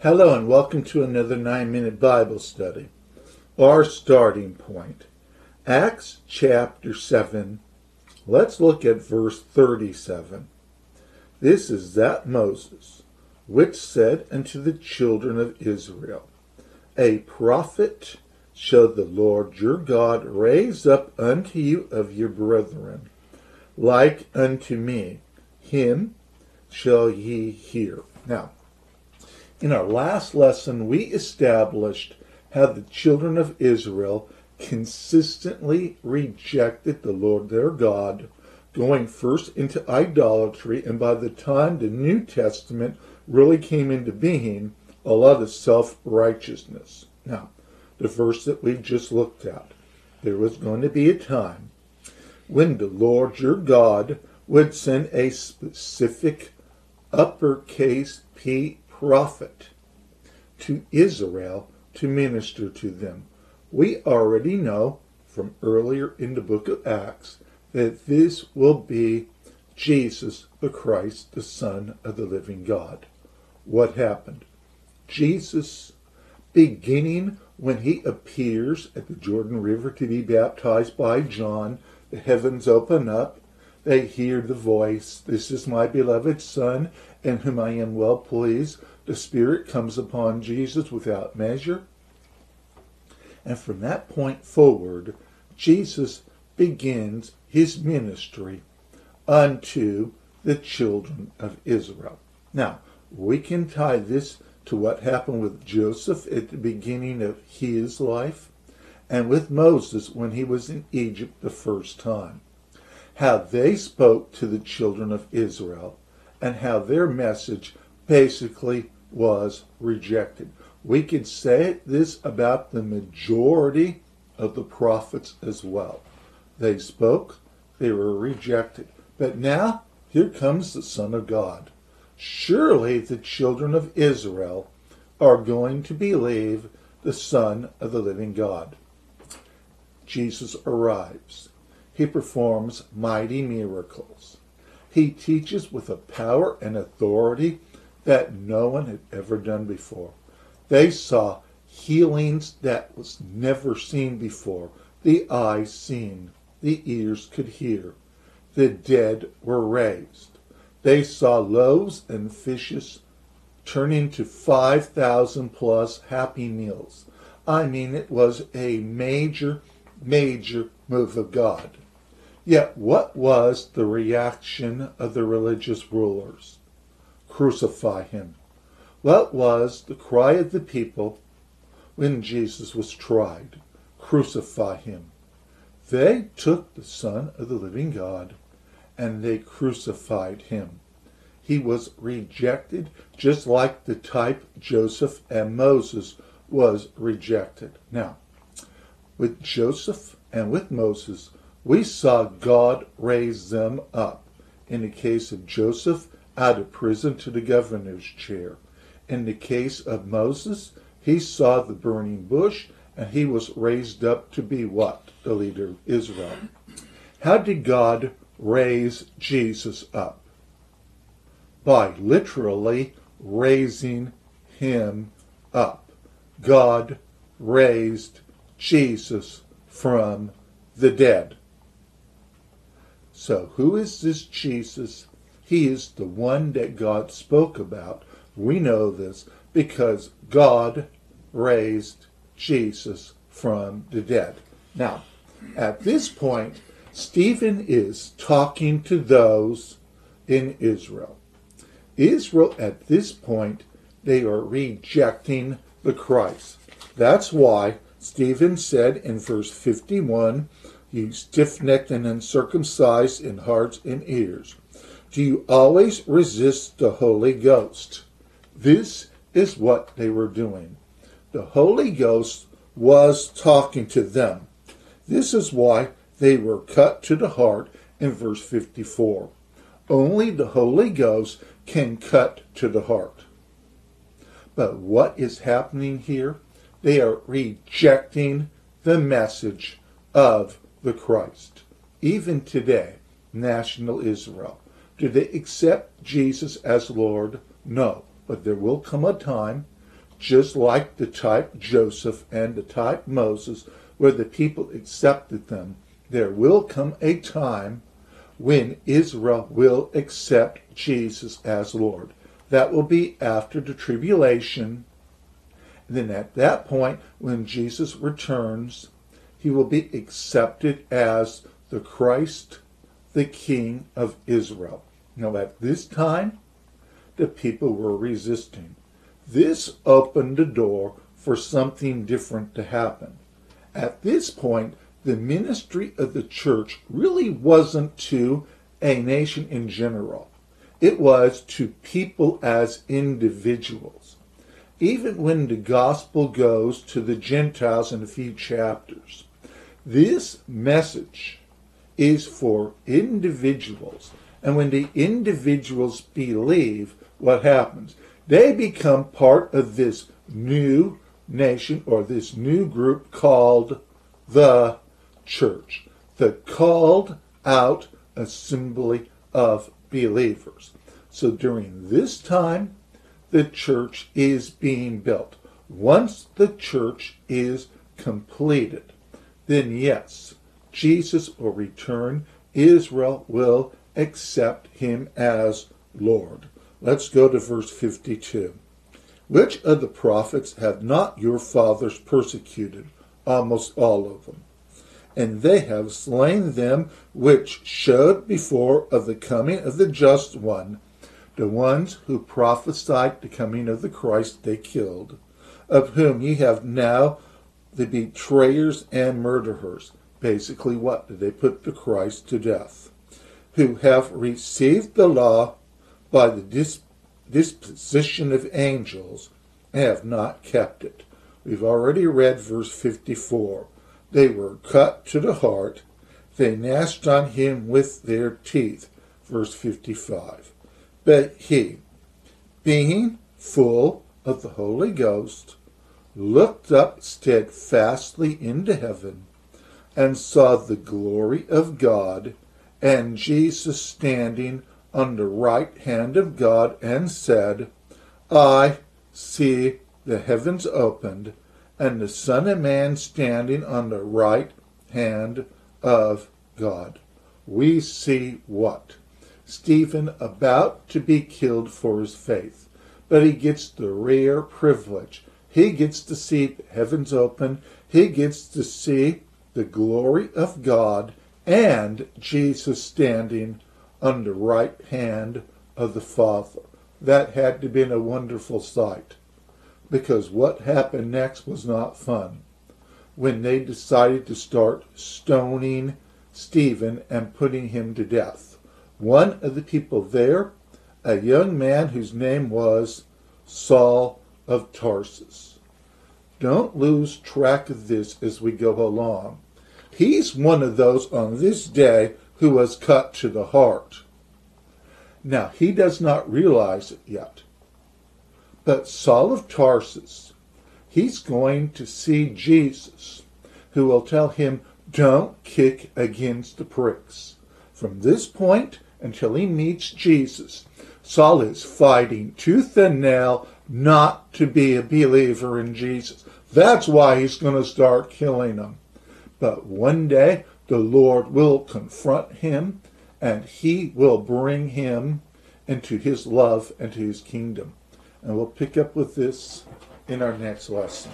Hello and welcome to another 9 Minute Bible Study. Our starting point, Acts chapter 7. Let's look at verse 37. This is that Moses, which said unto the children of Israel, A prophet shall the Lord your God raise up unto you of your brethren, like unto me, him shall ye hear. Now, in our last lesson, we established how the children of Israel consistently rejected the Lord their God, going first into idolatry, and by the time the New Testament really came into being, a lot of self-righteousness. Now, the verse that we just looked at, there was going to be a time when the Lord your God would send a specific uppercase P prophet to Israel to minister to them. We already know from earlier in the book of Acts that this will be Jesus the Christ, the Son of the living God. What happened? Jesus, beginning when he appears at the Jordan River to be baptized by John, the heavens open up. They hear the voice, This is my beloved Son, in whom I am well pleased. The Spirit comes upon Jesus without measure. And from that point forward, Jesus begins his ministry unto the children of Israel. Now, we can tie this to what happened with Joseph at the beginning of his life, and with Moses when he was in Egypt the first time. How they spoke to the children of Israel, and how their message basically was rejected. We could say this about the majority of the prophets as well. They spoke, they were rejected. But now, here comes the Son of God. Surely the children of Israel are going to believe the Son of the living God. Jesus arrives. He performs mighty miracles. He teaches with a power and authority that no one had ever done before. They saw healings that was never seen before. The eyes seen, the ears could hear. The dead were raised. They saw loaves and fishes turn into 5,000 plus happy meals. I mean, it was a major, major move of God. Yet what was the reaction of the religious rulers? Crucify him. What was the cry of the people when Jesus was tried? Crucify him. They took the Son of the living God and they crucified him. He was rejected just like the type Joseph and Moses was rejected. Now, with Joseph and with Moses, we saw God raise them up. In the case of Joseph, out of prison to the governor's chair. In the case of Moses, he saw the burning bush, and he was raised up to be what? The leader of Israel. How did God raise Jesus up? By literally raising him up. God raised Jesus from the dead. So who is this Jesus? He is the one that God spoke about. We know this because God raised Jesus from the dead. Now, at this point, Stephen is talking to those in Israel. Israel, at this point, they are rejecting the Christ. That's why Stephen said in verse 51, You stiff-necked and uncircumcised in hearts and ears, do you always resist the Holy Ghost? This is what they were doing. The Holy Ghost was talking to them. This is why they were cut to the heart in verse 54. Only the Holy Ghost can cut to the heart. But what is happening here? They are rejecting the message of the Christ. Even today, national Israel, do they accept Jesus as Lord? No. But there will come a time just like the type Joseph and the type Moses, where the people accepted them. There will come a time when Israel will accept Jesus as Lord. That will be after the tribulation. And then at that point, when Jesus returns, he will be accepted as the Christ, the King of Israel. Now at this time, the people were resisting. This opened the door for something different to happen. At this point, the ministry of the church really wasn't to a nation in general. It was to people as individuals. Even when the gospel goes to the Gentiles in a few chapters, this message is for individuals. And when the individuals believe, what happens? They become part of this new nation or this new group called the church, the called out assembly of believers. So during this time, the church is being built. Once the church is completed, then yes, Jesus will return. Israel will accept him as Lord. Let's go to verse 52. Which of the prophets have not your fathers persecuted? Almost all of them. And they have slain them which showed before of the coming of the Just One, the ones who prophesied the coming of the Christ they killed, of whom ye have now the betrayers and murderers. Basically, what did they put the Christ to death? Who have received the law by the disposition of angels, and have not kept it. We've already read verse 54. They were cut to the heart. They gnashed on him with their teeth. Verse 55. But he, being full of the Holy Ghost, looked up steadfastly into heaven, and saw the glory of God, and Jesus standing on the right hand of God, and said, I see the heavens opened, and the Son of Man standing on the right hand of God. We see what? Stephen about to be killed for his faith, but he gets the rare privilege. He gets to see the heavens open. He gets to see the glory of God and Jesus standing on the right hand of the Father. That had to have been a wonderful sight, because what happened next was not fun. When they decided to start stoning Stephen and putting him to death, one of the people there, a young man whose name was Saul of Tarsus. Don't lose track of this as we go along. He's one of those on this day who was cut to the heart. Now, he does not realize it yet. But Saul of Tarsus, he's going to see Jesus, who will tell him, don't kick against the pricks. From this point until he meets Jesus, Saul is fighting tooth and nail not to be a believer in Jesus. That's why he's going to start killing them. But one day, the Lord will confront him, and he will bring him into his love and to his kingdom. And we'll pick up with this in our next lesson.